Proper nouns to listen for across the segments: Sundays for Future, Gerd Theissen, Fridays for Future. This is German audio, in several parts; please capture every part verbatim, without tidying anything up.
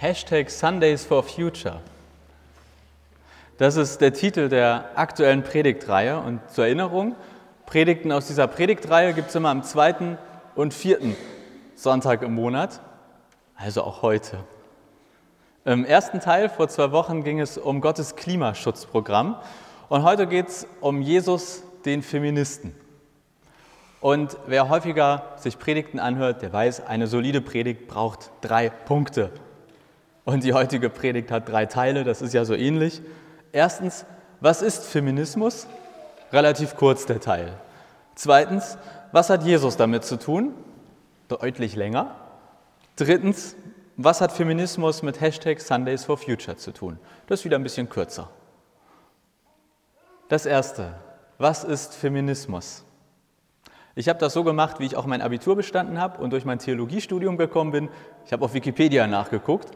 Hashtag Sundays for Future. Das ist der Titel der aktuellen Predigtreihe. Und zur Erinnerung, Predigten aus dieser Predigtreihe gibt es immer am zweiten und vierten Sonntag im Monat, also auch heute. Im ersten Teil vor zwei Wochen ging es um Gottes Klimaschutzprogramm und heute geht es um Jesus, den Feministen. Und wer häufiger sich Predigten anhört, der weiß, eine solide Predigt braucht drei Punkte. Und die heutige Predigt hat drei Teile, das ist ja so ähnlich. Erstens, was ist Feminismus? Relativ kurz der Teil. Zweitens, was hat Jesus damit zu tun? Deutlich länger. Drittens, was hat Feminismus mit Hashtag Sundays for Future zu tun? Das ist wieder ein bisschen kürzer. Das Erste, was ist Feminismus? Ich habe das so gemacht, wie ich auch mein Abitur bestanden habe und durch mein Theologiestudium gekommen bin. Ich habe auf Wikipedia nachgeguckt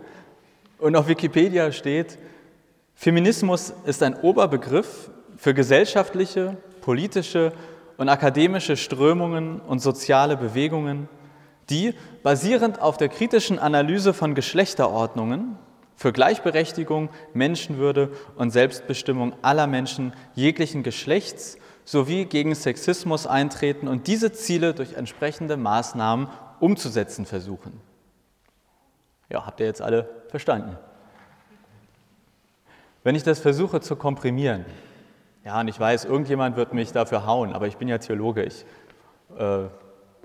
und auf Wikipedia steht: Feminismus ist ein Oberbegriff für gesellschaftliche, politische und akademische Strömungen und soziale Bewegungen, die basierend auf der kritischen Analyse von Geschlechterordnungen für Gleichberechtigung, Menschenwürde und Selbstbestimmung aller Menschen jeglichen Geschlechts sowie gegen Sexismus eintreten und diese Ziele durch entsprechende Maßnahmen umzusetzen versuchen. Ja, habt ihr jetzt alle verstanden? Wenn ich das versuche zu komprimieren, ja, und ich weiß, irgendjemand wird mich dafür hauen, aber ich bin ja Theologe, ich, äh,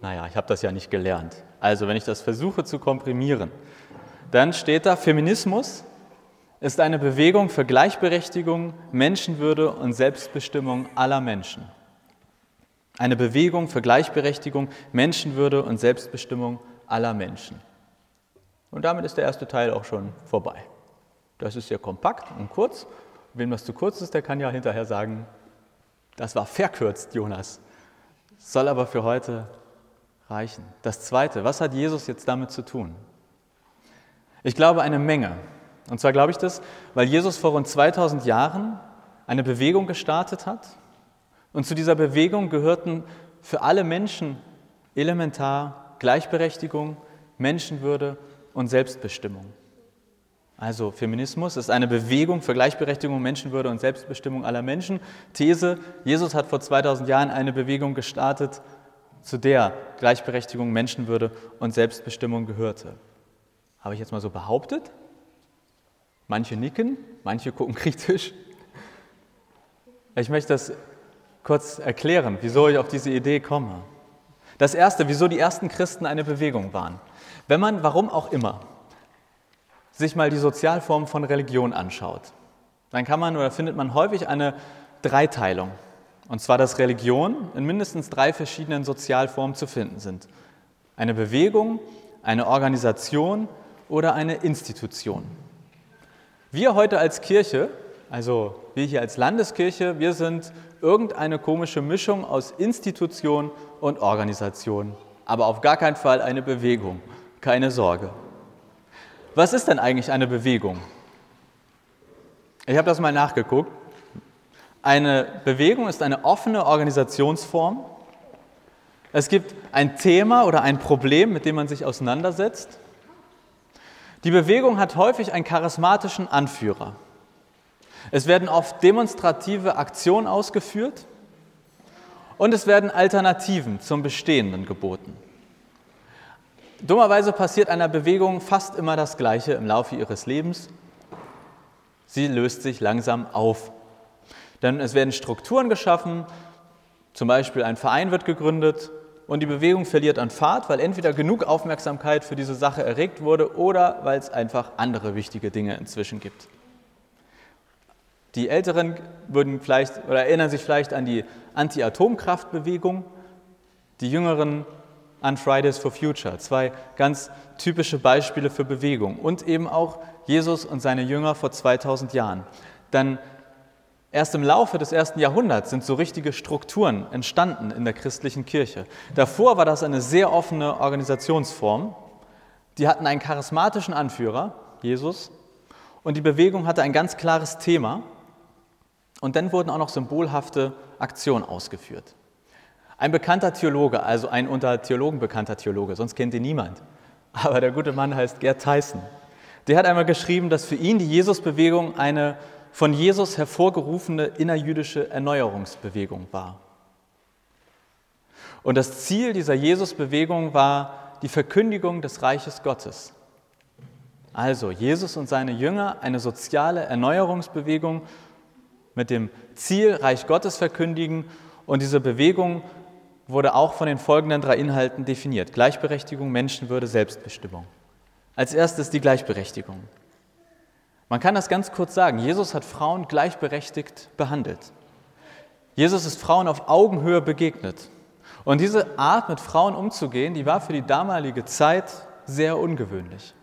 naja, ich habe das ja nicht gelernt. Also wenn ich das versuche zu komprimieren, dann steht da, Feminismus ist eine Bewegung für Gleichberechtigung, Menschenwürde und Selbstbestimmung aller Menschen. Eine Bewegung für Gleichberechtigung, Menschenwürde und Selbstbestimmung aller Menschen. Und damit ist der erste Teil auch schon vorbei. Das ist ja kompakt und kurz. Wem das zu kurz ist, der kann ja hinterher sagen, das war verkürzt, Jonas. Soll aber für heute reichen. Das Zweite, was hat Jesus jetzt damit zu tun? Ich glaube, eine Menge. Und zwar glaube ich das, weil Jesus vor rund zweitausend Jahren eine Bewegung gestartet hat. Und zu dieser Bewegung gehörten für alle Menschen elementar Gleichberechtigung, Menschenwürde und Selbstbestimmung. Also Feminismus ist eine Bewegung für Gleichberechtigung, Menschenwürde und Selbstbestimmung aller Menschen. These, Jesus hat vor zweitausend Jahren eine Bewegung gestartet, zu der Gleichberechtigung, Menschenwürde und Selbstbestimmung gehörte. Habe ich jetzt mal so behauptet? Manche nicken, manche gucken kritisch. Ich möchte das kurz erklären, wieso ich auf diese Idee komme. Das Erste, wieso die ersten Christen eine Bewegung waren. Wenn man, warum auch immer, sich mal die Sozialformen von Religion anschaut, dann kann man oder findet man häufig eine Dreiteilung. Und zwar, dass Religionen in mindestens drei verschiedenen Sozialformen zu finden sind. Eine Bewegung, eine Organisation oder eine Institution. Wir heute als Kirche, also wir hier als Landeskirche, wir sind irgendeine komische Mischung aus Institution und Organisation. Aber auf gar keinen Fall eine Bewegung, keine Sorge. Was ist denn eigentlich eine Bewegung? Ich habe das mal nachgeguckt. Eine Bewegung ist eine offene Organisationsform. Es gibt ein Thema oder ein Problem, mit dem man sich auseinandersetzt. Die Bewegung hat häufig einen charismatischen Anführer. Es werden oft demonstrative Aktionen ausgeführt und es werden Alternativen zum Bestehenden geboten. Dummerweise passiert einer Bewegung fast immer das Gleiche im Laufe ihres Lebens. Sie löst sich langsam auf. Denn es werden Strukturen geschaffen, zum Beispiel ein Verein wird gegründet und die Bewegung verliert an Fahrt, weil entweder genug Aufmerksamkeit für diese Sache erregt wurde oder weil es einfach andere wichtige Dinge inzwischen gibt. Die Älteren würden vielleicht oder erinnern sich vielleicht an die Anti-Atomkraft-Bewegung, die Jüngeren an Fridays for Future. Zwei ganz typische Beispiele für Bewegung und eben auch Jesus und seine Jünger vor zweitausend Jahren. Dann erst im Laufe des ersten Jahrhunderts sind so richtige Strukturen entstanden in der christlichen Kirche. Davor war das eine sehr offene Organisationsform. Die hatten einen charismatischen Anführer, Jesus, und die Bewegung hatte ein ganz klares Thema. Und dann wurden auch noch symbolhafte Aktionen ausgeführt. Ein bekannter Theologe, also ein unter Theologen bekannter Theologe, sonst kennt ihn niemand. Aber der gute Mann heißt Gerd Theissen. Der hat einmal geschrieben, dass für ihn die Jesusbewegung eine von Jesus hervorgerufene innerjüdische Erneuerungsbewegung war. Und das Ziel dieser Jesusbewegung war die Verkündigung des Reiches Gottes. Also Jesus und seine Jünger, eine soziale Erneuerungsbewegung mit dem Ziel, Reich Gottes verkündigen. Und diese Bewegung wurde auch von den folgenden drei Inhalten definiert: Gleichberechtigung, Menschenwürde, Selbstbestimmung. Als erstes die Gleichberechtigung. Man kann das ganz kurz sagen: Jesus hat Frauen gleichberechtigt behandelt. Jesus ist Frauen auf Augenhöhe begegnet. Und diese Art, mit Frauen umzugehen, die war für die damalige Zeit sehr ungewöhnlich.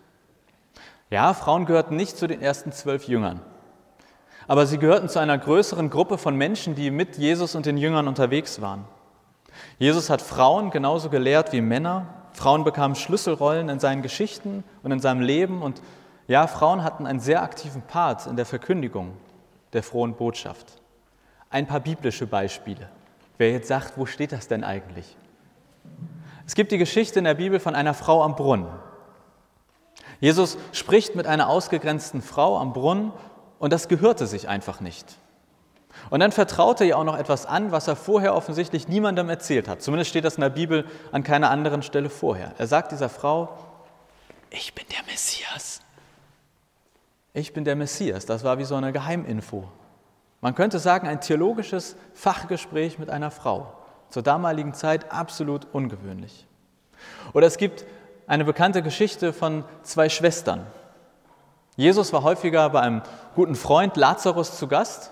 Ja, Frauen gehörten nicht zu den ersten zwölf Jüngern. Aber sie gehörten zu einer größeren Gruppe von Menschen, die mit Jesus und den Jüngern unterwegs waren. Jesus hat Frauen genauso gelehrt wie Männer. Frauen bekamen Schlüsselrollen in seinen Geschichten und in seinem Leben. Und ja, Frauen hatten einen sehr aktiven Part in der Verkündigung der frohen Botschaft. Ein paar biblische Beispiele. Wer jetzt sagt, wo steht das denn eigentlich? Es gibt die Geschichte in der Bibel von einer Frau am Brunnen. Jesus spricht mit einer ausgegrenzten Frau am Brunnen und das gehörte sich einfach nicht. Und dann vertraute er ihr auch noch etwas an, was er vorher offensichtlich niemandem erzählt hat. Zumindest steht das in der Bibel an keiner anderen Stelle vorher. Er sagt dieser Frau: Ich bin der Messias. Ich bin der Messias. Das war wie so eine Geheiminfo. Man könnte sagen, ein theologisches Fachgespräch mit einer Frau. Zur damaligen Zeit absolut ungewöhnlich. Oder es gibt eine bekannte Geschichte von zwei Schwestern. Jesus war häufiger bei einem guten Freund Lazarus zu Gast.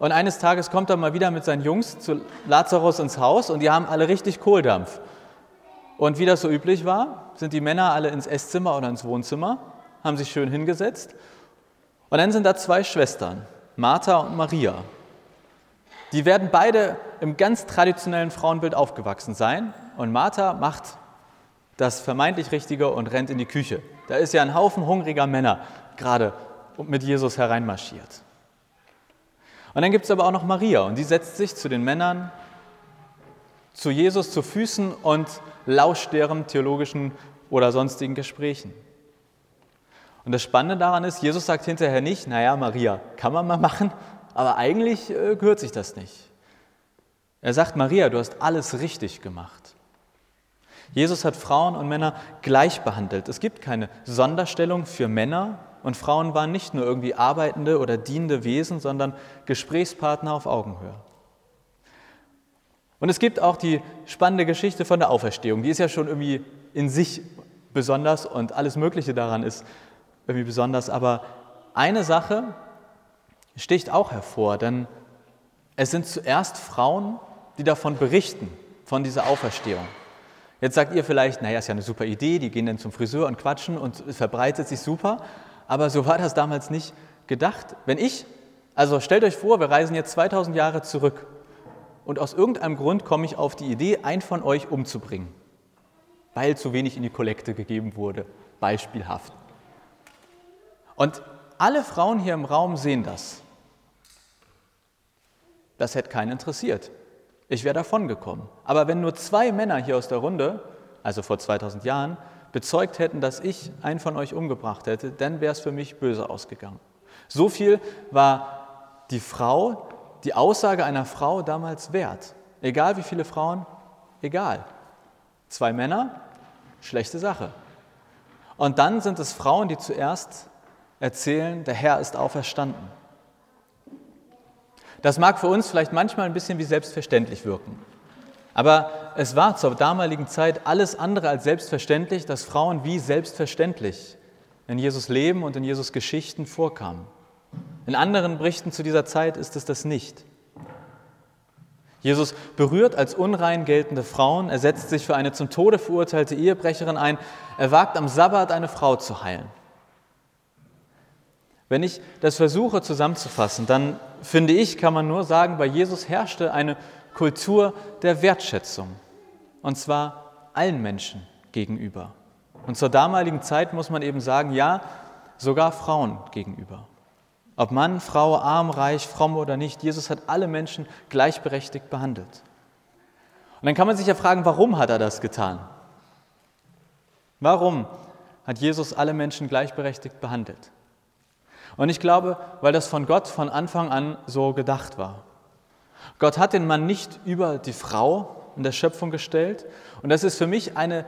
Und eines Tages kommt er mal wieder mit seinen Jungs zu Lazarus ins Haus und die haben alle richtig Kohldampf. Und wie das so üblich war, sind die Männer alle ins Esszimmer oder ins Wohnzimmer, haben sich schön hingesetzt. Und dann sind da zwei Schwestern, Martha und Maria. Die werden beide im ganz traditionellen Frauenbild aufgewachsen sein. Und Martha macht das vermeintlich Richtige und rennt in die Küche. Da ist ja ein Haufen hungriger Männer gerade mit Jesus hereinmarschiert. Und dann gibt es aber auch noch Maria und die setzt sich zu den Männern, zu Jesus zu Füßen und lauscht deren theologischen oder sonstigen Gesprächen. Und das Spannende daran ist, Jesus sagt hinterher nicht: Naja, Maria, kann man mal machen, aber eigentlich äh, gehört sich das nicht. Er sagt: Maria, du hast alles richtig gemacht. Jesus hat Frauen und Männer gleich behandelt. Es gibt keine Sonderstellung für Männer, und Frauen waren nicht nur irgendwie arbeitende oder dienende Wesen, sondern Gesprächspartner auf Augenhöhe. Und es gibt auch die spannende Geschichte von der Auferstehung. Die ist ja schon irgendwie in sich besonders und alles Mögliche daran ist irgendwie besonders. Aber eine Sache sticht auch hervor, denn es sind zuerst Frauen, die davon berichten, von dieser Auferstehung. Jetzt sagt ihr vielleicht: Naja, ist ja eine super Idee, die gehen dann zum Friseur und quatschen und es verbreitet sich super. Aber so war das damals nicht gedacht. Wenn ich, also stellt euch vor, wir reisen jetzt zweitausend Jahre zurück und aus irgendeinem Grund komme ich auf die Idee, einen von euch umzubringen, weil zu wenig in die Kollekte gegeben wurde, beispielhaft. Und alle Frauen hier im Raum sehen das. Das hätte keinen interessiert. Ich wäre davon gekommen. Aber wenn nur zwei Männer hier aus der Runde, also vor zweitausend Jahren, bezeugt hätten, dass ich einen von euch umgebracht hätte, dann wäre es für mich böse ausgegangen. So viel war die Frau, die Aussage einer Frau damals wert. Egal wie viele Frauen, egal. Zwei Männer, schlechte Sache. Und dann sind es Frauen, die zuerst erzählen: Der Herr ist auferstanden. Das mag für uns vielleicht manchmal ein bisschen wie selbstverständlich wirken. Aber es war zur damaligen Zeit alles andere als selbstverständlich, dass Frauen wie selbstverständlich in Jesus' Leben und in Jesus' Geschichten vorkamen. In anderen Berichten zu dieser Zeit ist es das nicht. Jesus berührt als unrein geltende Frauen, er setzt sich für eine zum Tode verurteilte Ehebrecherin ein, er wagt am Sabbat eine Frau zu heilen. Wenn ich das versuche zusammenzufassen, dann finde ich, kann man nur sagen, bei Jesus herrschte eine Kultur der Wertschätzung, und zwar allen Menschen gegenüber. Und zur damaligen Zeit muss man eben sagen, ja, sogar Frauen gegenüber. Ob Mann, Frau, arm, reich, fromm oder nicht, Jesus hat alle Menschen gleichberechtigt behandelt. Und dann kann man sich ja fragen, warum hat er das getan? Warum hat Jesus alle Menschen gleichberechtigt behandelt. Und ich glaube, weil das von Gott von Anfang an so gedacht war. Gott hat den Mann nicht über die Frau in der Schöpfung gestellt. Und das ist für mich eine,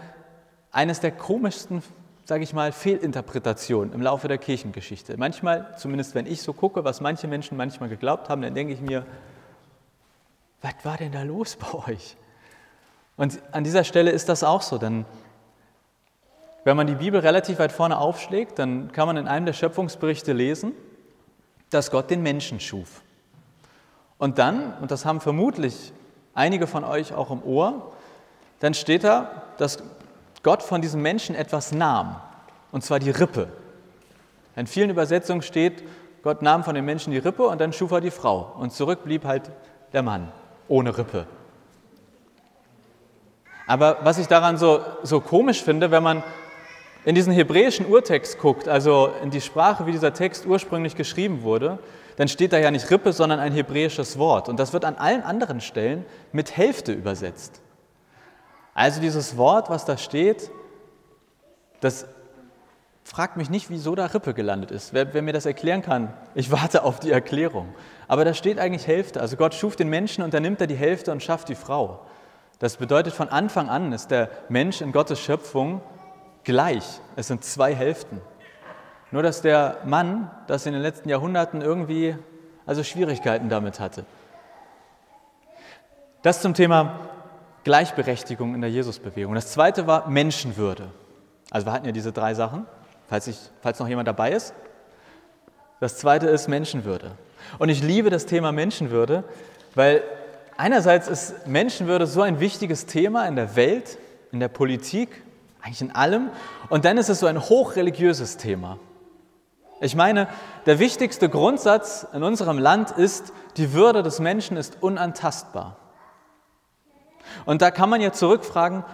eines der komischsten, sage ich mal, Fehlinterpretationen im Laufe der Kirchengeschichte. Manchmal, zumindest wenn ich so gucke, was manche Menschen manchmal geglaubt haben, dann denke ich mir, was war denn da los bei euch? Und an dieser Stelle ist das auch so, denn wenn man die Bibel relativ weit vorne aufschlägt, dann kann man in einem der Schöpfungsberichte lesen, dass Gott den Menschen schuf. Und dann, und das haben vermutlich einige von euch auch im Ohr, dann steht da, dass Gott von diesem Menschen etwas nahm, und zwar die Rippe. In vielen Übersetzungen steht, Gott nahm von dem Menschen die Rippe und dann schuf er die Frau. Und zurück blieb halt der Mann ohne Rippe. Aber was ich daran so, so komisch finde, wenn man in diesen hebräischen Urtext guckt, also in die Sprache, wie dieser Text ursprünglich geschrieben wurde, dann steht da ja nicht Rippe, sondern ein hebräisches Wort. Und das wird an allen anderen Stellen mit Hälfte übersetzt. Also dieses Wort, was da steht, das fragt mich nicht, wieso da Rippe gelandet ist. Wer, wer mir das erklären kann, ich warte auf die Erklärung. Aber da steht eigentlich Hälfte. Also Gott schuf den Menschen und dann nimmt er die Hälfte und schafft die Frau. Das bedeutet, von Anfang an ist der Mensch in Gottes Schöpfung gleich. Es sind zwei Hälften. Nur, dass der Mann das in den letzten Jahrhunderten irgendwie, also Schwierigkeiten damit hatte. Das zum Thema Gleichberechtigung in der Jesusbewegung. Das zweite war Menschenwürde. Also wir hatten ja diese drei Sachen, falls, ich, falls noch jemand dabei ist. Das zweite ist Menschenwürde. Und ich liebe das Thema Menschenwürde, weil einerseits ist Menschenwürde so ein wichtiges Thema in der Welt, in der Politik, eigentlich in allem. Und dann ist es so ein hochreligiöses Thema. Ich meine, der wichtigste Grundsatz in unserem Land ist, die Würde des Menschen ist unantastbar. Und da kann man ja zurückfragen,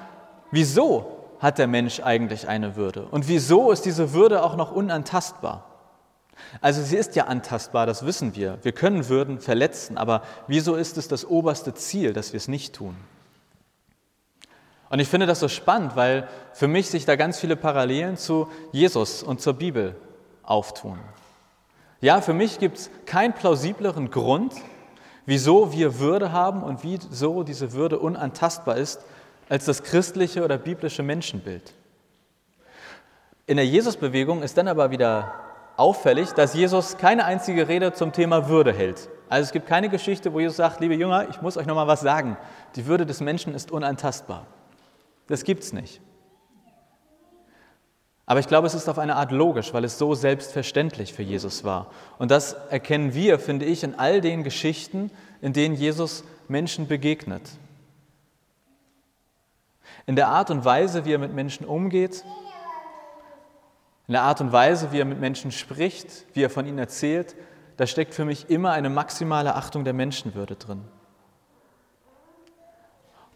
wieso hat der Mensch eigentlich eine Würde? Und wieso ist diese Würde auch noch unantastbar? Also sie ist ja antastbar, das wissen wir. Wir können Würden verletzen, aber wieso ist es das oberste Ziel, dass wir es nicht tun? Und ich finde das so spannend, weil für mich sich da ganz viele Parallelen zu Jesus und zur Bibel auftun. Ja, für mich gibt es keinen plausibleren Grund, wieso wir Würde haben und wieso diese Würde unantastbar ist, als das christliche oder biblische Menschenbild. In der Jesusbewegung ist dann aber wieder auffällig, dass Jesus keine einzige Rede zum Thema Würde hält. Also es gibt keine Geschichte, wo Jesus sagt, liebe Jünger, ich muss euch nochmal was sagen. Die Würde des Menschen ist unantastbar. Das gibt's nicht. Aber ich glaube, es ist auf eine Art logisch, weil es so selbstverständlich für Jesus war. Und das erkennen wir, finde ich, in all den Geschichten, in denen Jesus Menschen begegnet. In der Art und Weise, wie er mit Menschen umgeht, in der Art und Weise, wie er mit Menschen spricht, wie er von ihnen erzählt, da steckt für mich immer eine maximale Achtung der Menschenwürde drin.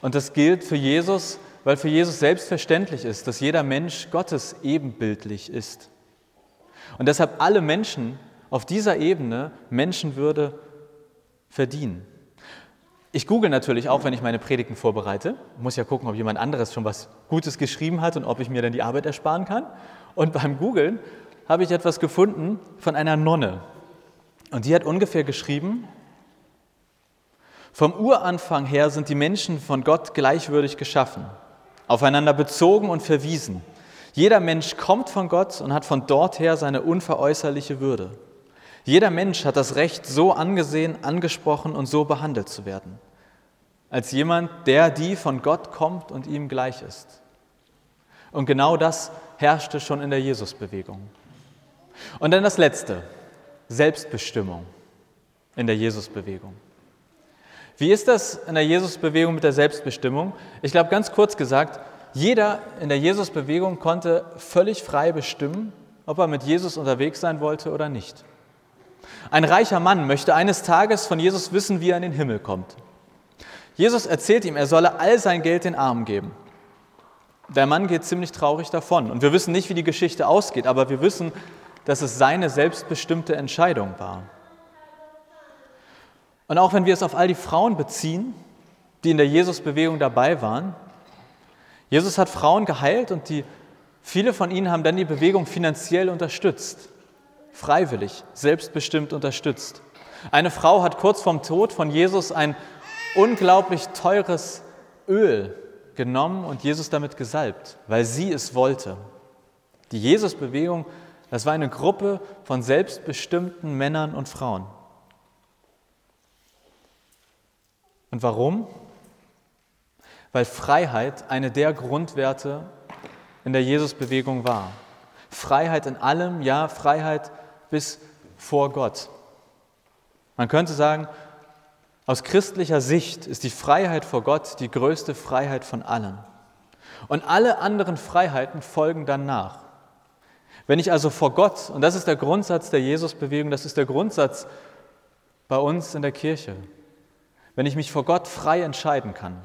Und das gilt für Jesus, weil für Jesus selbstverständlich ist, dass jeder Mensch Gottes ebenbildlich ist. Und deshalb alle Menschen auf dieser Ebene Menschenwürde verdienen. Ich google natürlich auch, wenn ich meine Predigten vorbereite. Muss ja gucken, ob jemand anderes schon was Gutes geschrieben hat und ob ich mir dann die Arbeit ersparen kann. Und beim Googlen habe ich etwas gefunden von einer Nonne. Und die hat ungefähr geschrieben: Vom Uranfang her sind die Menschen von Gott gleichwürdig geschaffen, aufeinander bezogen und verwiesen. Jeder Mensch kommt von Gott und hat von dort her seine unveräußerliche Würde. Jeder Mensch hat das Recht, so angesehen, angesprochen und so behandelt zu werden, als jemand, der die von Gott kommt und ihm gleich ist. Und genau das herrschte schon in der Jesusbewegung. Und dann das Letzte, Selbstbestimmung in der Jesusbewegung. Wie ist das in der Jesusbewegung mit der Selbstbestimmung? Ich glaube, ganz kurz gesagt, jeder in der Jesusbewegung konnte völlig frei bestimmen, ob er mit Jesus unterwegs sein wollte oder nicht. Ein reicher Mann möchte eines Tages von Jesus wissen, wie er in den Himmel kommt. Jesus erzählt ihm, er solle all sein Geld den Armen geben. Der Mann geht ziemlich traurig davon. Und wir wissen nicht, wie die Geschichte ausgeht, aber wir wissen, dass es seine selbstbestimmte Entscheidung war. Und auch wenn wir es auf all die Frauen beziehen, die in der Jesusbewegung dabei waren, Jesus hat Frauen geheilt und die Viele von ihnen haben dann die Bewegung finanziell unterstützt, freiwillig, selbstbestimmt unterstützt. Eine Frau hat kurz vorm Tod von Jesus ein unglaublich teures Öl genommen und Jesus damit gesalbt, weil sie es wollte. Die Jesus-Bewegung, das war eine Gruppe von selbstbestimmten Männern und Frauen. Und warum? Weil Freiheit eine der Grundwerte in der Jesus-Bewegung war. Freiheit in allem, ja, Freiheit bis vor Gott. Man könnte sagen, aus christlicher Sicht ist die Freiheit vor Gott die größte Freiheit von allen. Und alle anderen Freiheiten folgen dann nach. Wenn ich also vor Gott, und das ist der Grundsatz der Jesus-Bewegung, das ist der Grundsatz bei uns in der Kirche, wenn ich mich vor Gott frei entscheiden kann,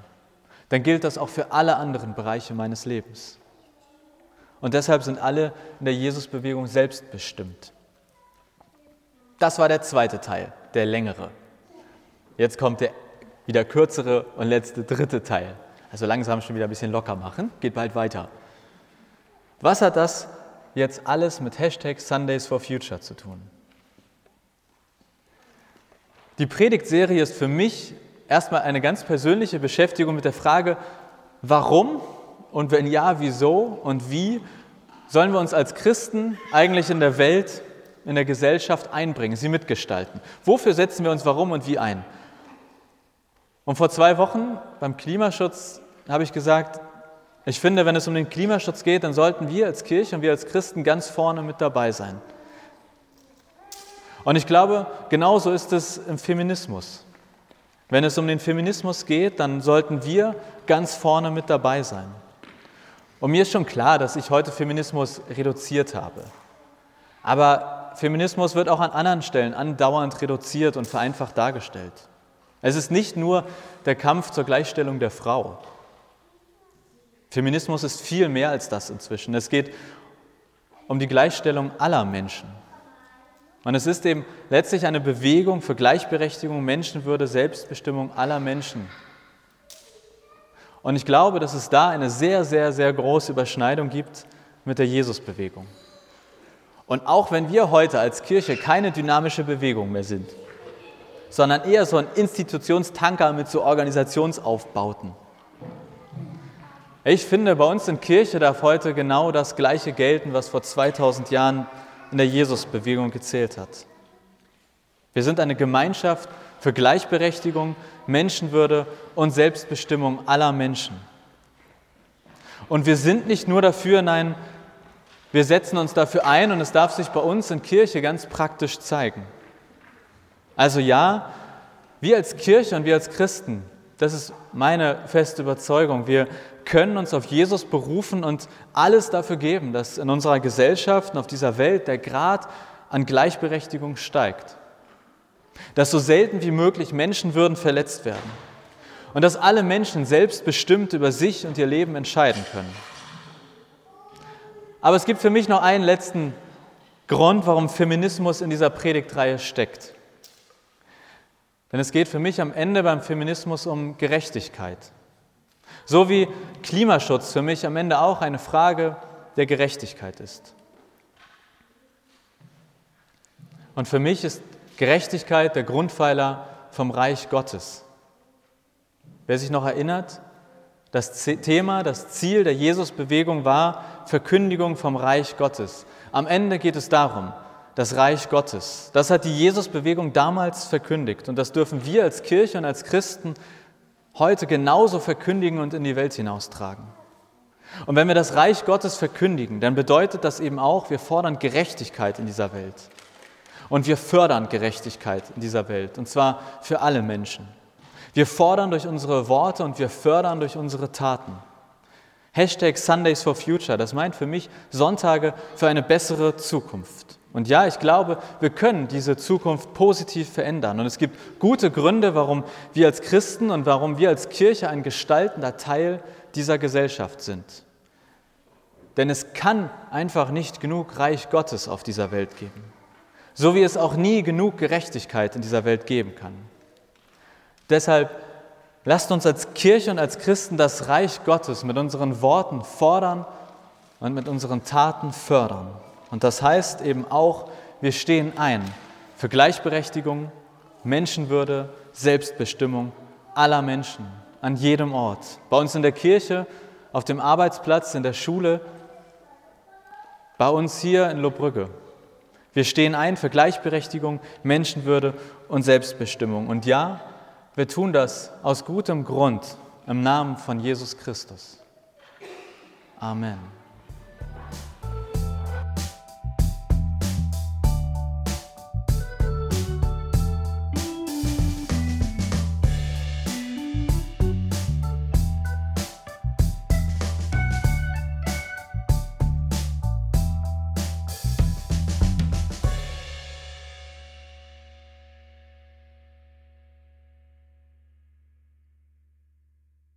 dann gilt das auch für alle anderen Bereiche meines Lebens. Und deshalb sind alle in der Jesus-Bewegung selbstbestimmt. Das war der zweite Teil, der längere. Jetzt kommt der wieder kürzere und letzte, dritte Teil. Also langsam schon wieder ein bisschen locker machen, geht bald weiter. Was hat das jetzt alles mit Hashtag Sundays for Future zu tun? Die Predigtserie ist für mich erstmal eine ganz persönliche Beschäftigung mit der Frage, warum und wenn ja, wieso und wie sollen wir uns als Christen eigentlich in der Welt, in der Gesellschaft einbringen, sie mitgestalten? Wofür setzen wir uns warum und wie ein? Und vor zwei Wochen beim Klimaschutz habe ich gesagt, ich finde, wenn es um den Klimaschutz geht, dann sollten wir als Kirche und wir als Christen ganz vorne mit dabei sein. Und ich glaube, genauso ist es im Feminismus. Wenn es um den Feminismus geht, dann sollten wir ganz vorne mit dabei sein. Und mir ist schon klar, dass ich heute Feminismus reduziert habe. Aber Feminismus wird auch an anderen Stellen andauernd reduziert und vereinfacht dargestellt. Es ist nicht nur der Kampf zur Gleichstellung der Frau. Feminismus ist viel mehr als das inzwischen. Es geht um die Gleichstellung aller Menschen. Und es ist eben letztlich eine Bewegung für Gleichberechtigung, Menschenwürde, Selbstbestimmung aller Menschen. Und ich glaube, dass es da eine sehr, sehr, sehr große Überschneidung gibt mit der Jesus-Bewegung. Und auch wenn wir heute als Kirche keine dynamische Bewegung mehr sind, sondern eher so ein Institutionstanker mit so Organisationsaufbauten. Ich finde, bei uns in Kirche darf heute genau das Gleiche gelten, was vor zweitausend Jahren in der Jesus-Bewegung gezählt hat. Wir sind eine Gemeinschaft für Gleichberechtigung, Menschenwürde und Selbstbestimmung aller Menschen. Und wir sind nicht nur dafür, nein, wir setzen uns dafür ein und es darf sich bei uns in Kirche ganz praktisch zeigen. Also ja, wir als Kirche und wir als Christen, das ist meine feste Überzeugung, wir können uns auf Jesus berufen und alles dafür geben, dass in unserer Gesellschaft und auf dieser Welt der Grad an Gleichberechtigung steigt. Dass so selten wie möglich Menschenwürden verletzt werden. Und dass alle Menschen selbstbestimmt über sich und ihr Leben entscheiden können. Aber es gibt für mich noch einen letzten Grund, warum Feminismus in dieser Predigtreihe steckt. Denn es geht für mich am Ende beim Feminismus um Gerechtigkeit. So wie Klimaschutz für mich am Ende auch eine Frage der Gerechtigkeit ist. Und für mich ist Gerechtigkeit der Grundpfeiler vom Reich Gottes. Wer sich noch erinnert, das Thema, das Ziel der Jesus-Bewegung war Verkündigung vom Reich Gottes. Am Ende geht es darum, das Reich Gottes. Das hat die Jesus-Bewegung damals verkündigt und das dürfen wir als Kirche und als Christen heute genauso verkündigen und in die Welt hinaustragen. Und wenn wir das Reich Gottes verkündigen, dann bedeutet das eben auch, wir fordern Gerechtigkeit in dieser Welt. Und wir fördern Gerechtigkeit in dieser Welt, und zwar für alle Menschen. Wir fordern durch unsere Worte und wir fördern durch unsere Taten. Hashtag Sundays for Future, das meint für mich Sonntage für eine bessere Zukunft. Und ja, ich glaube, wir können diese Zukunft positiv verändern. Und es gibt gute Gründe, warum wir als Christen und warum wir als Kirche ein gestaltender Teil dieser Gesellschaft sind. Denn es kann einfach nicht genug Reich Gottes auf dieser Welt geben. So wie es auch nie genug Gerechtigkeit in dieser Welt geben kann. Deshalb lasst uns als Kirche und als Christen das Reich Gottes mit unseren Worten fordern und mit unseren Taten fördern. Und das heißt eben auch, wir stehen ein für Gleichberechtigung, Menschenwürde, Selbstbestimmung aller Menschen, an jedem Ort. Bei uns in der Kirche, auf dem Arbeitsplatz, in der Schule, bei uns hier in Lohbrügge. Wir stehen ein für Gleichberechtigung, Menschenwürde und Selbstbestimmung. Und ja, wir tun das aus gutem Grund im Namen von Jesus Christus. Amen.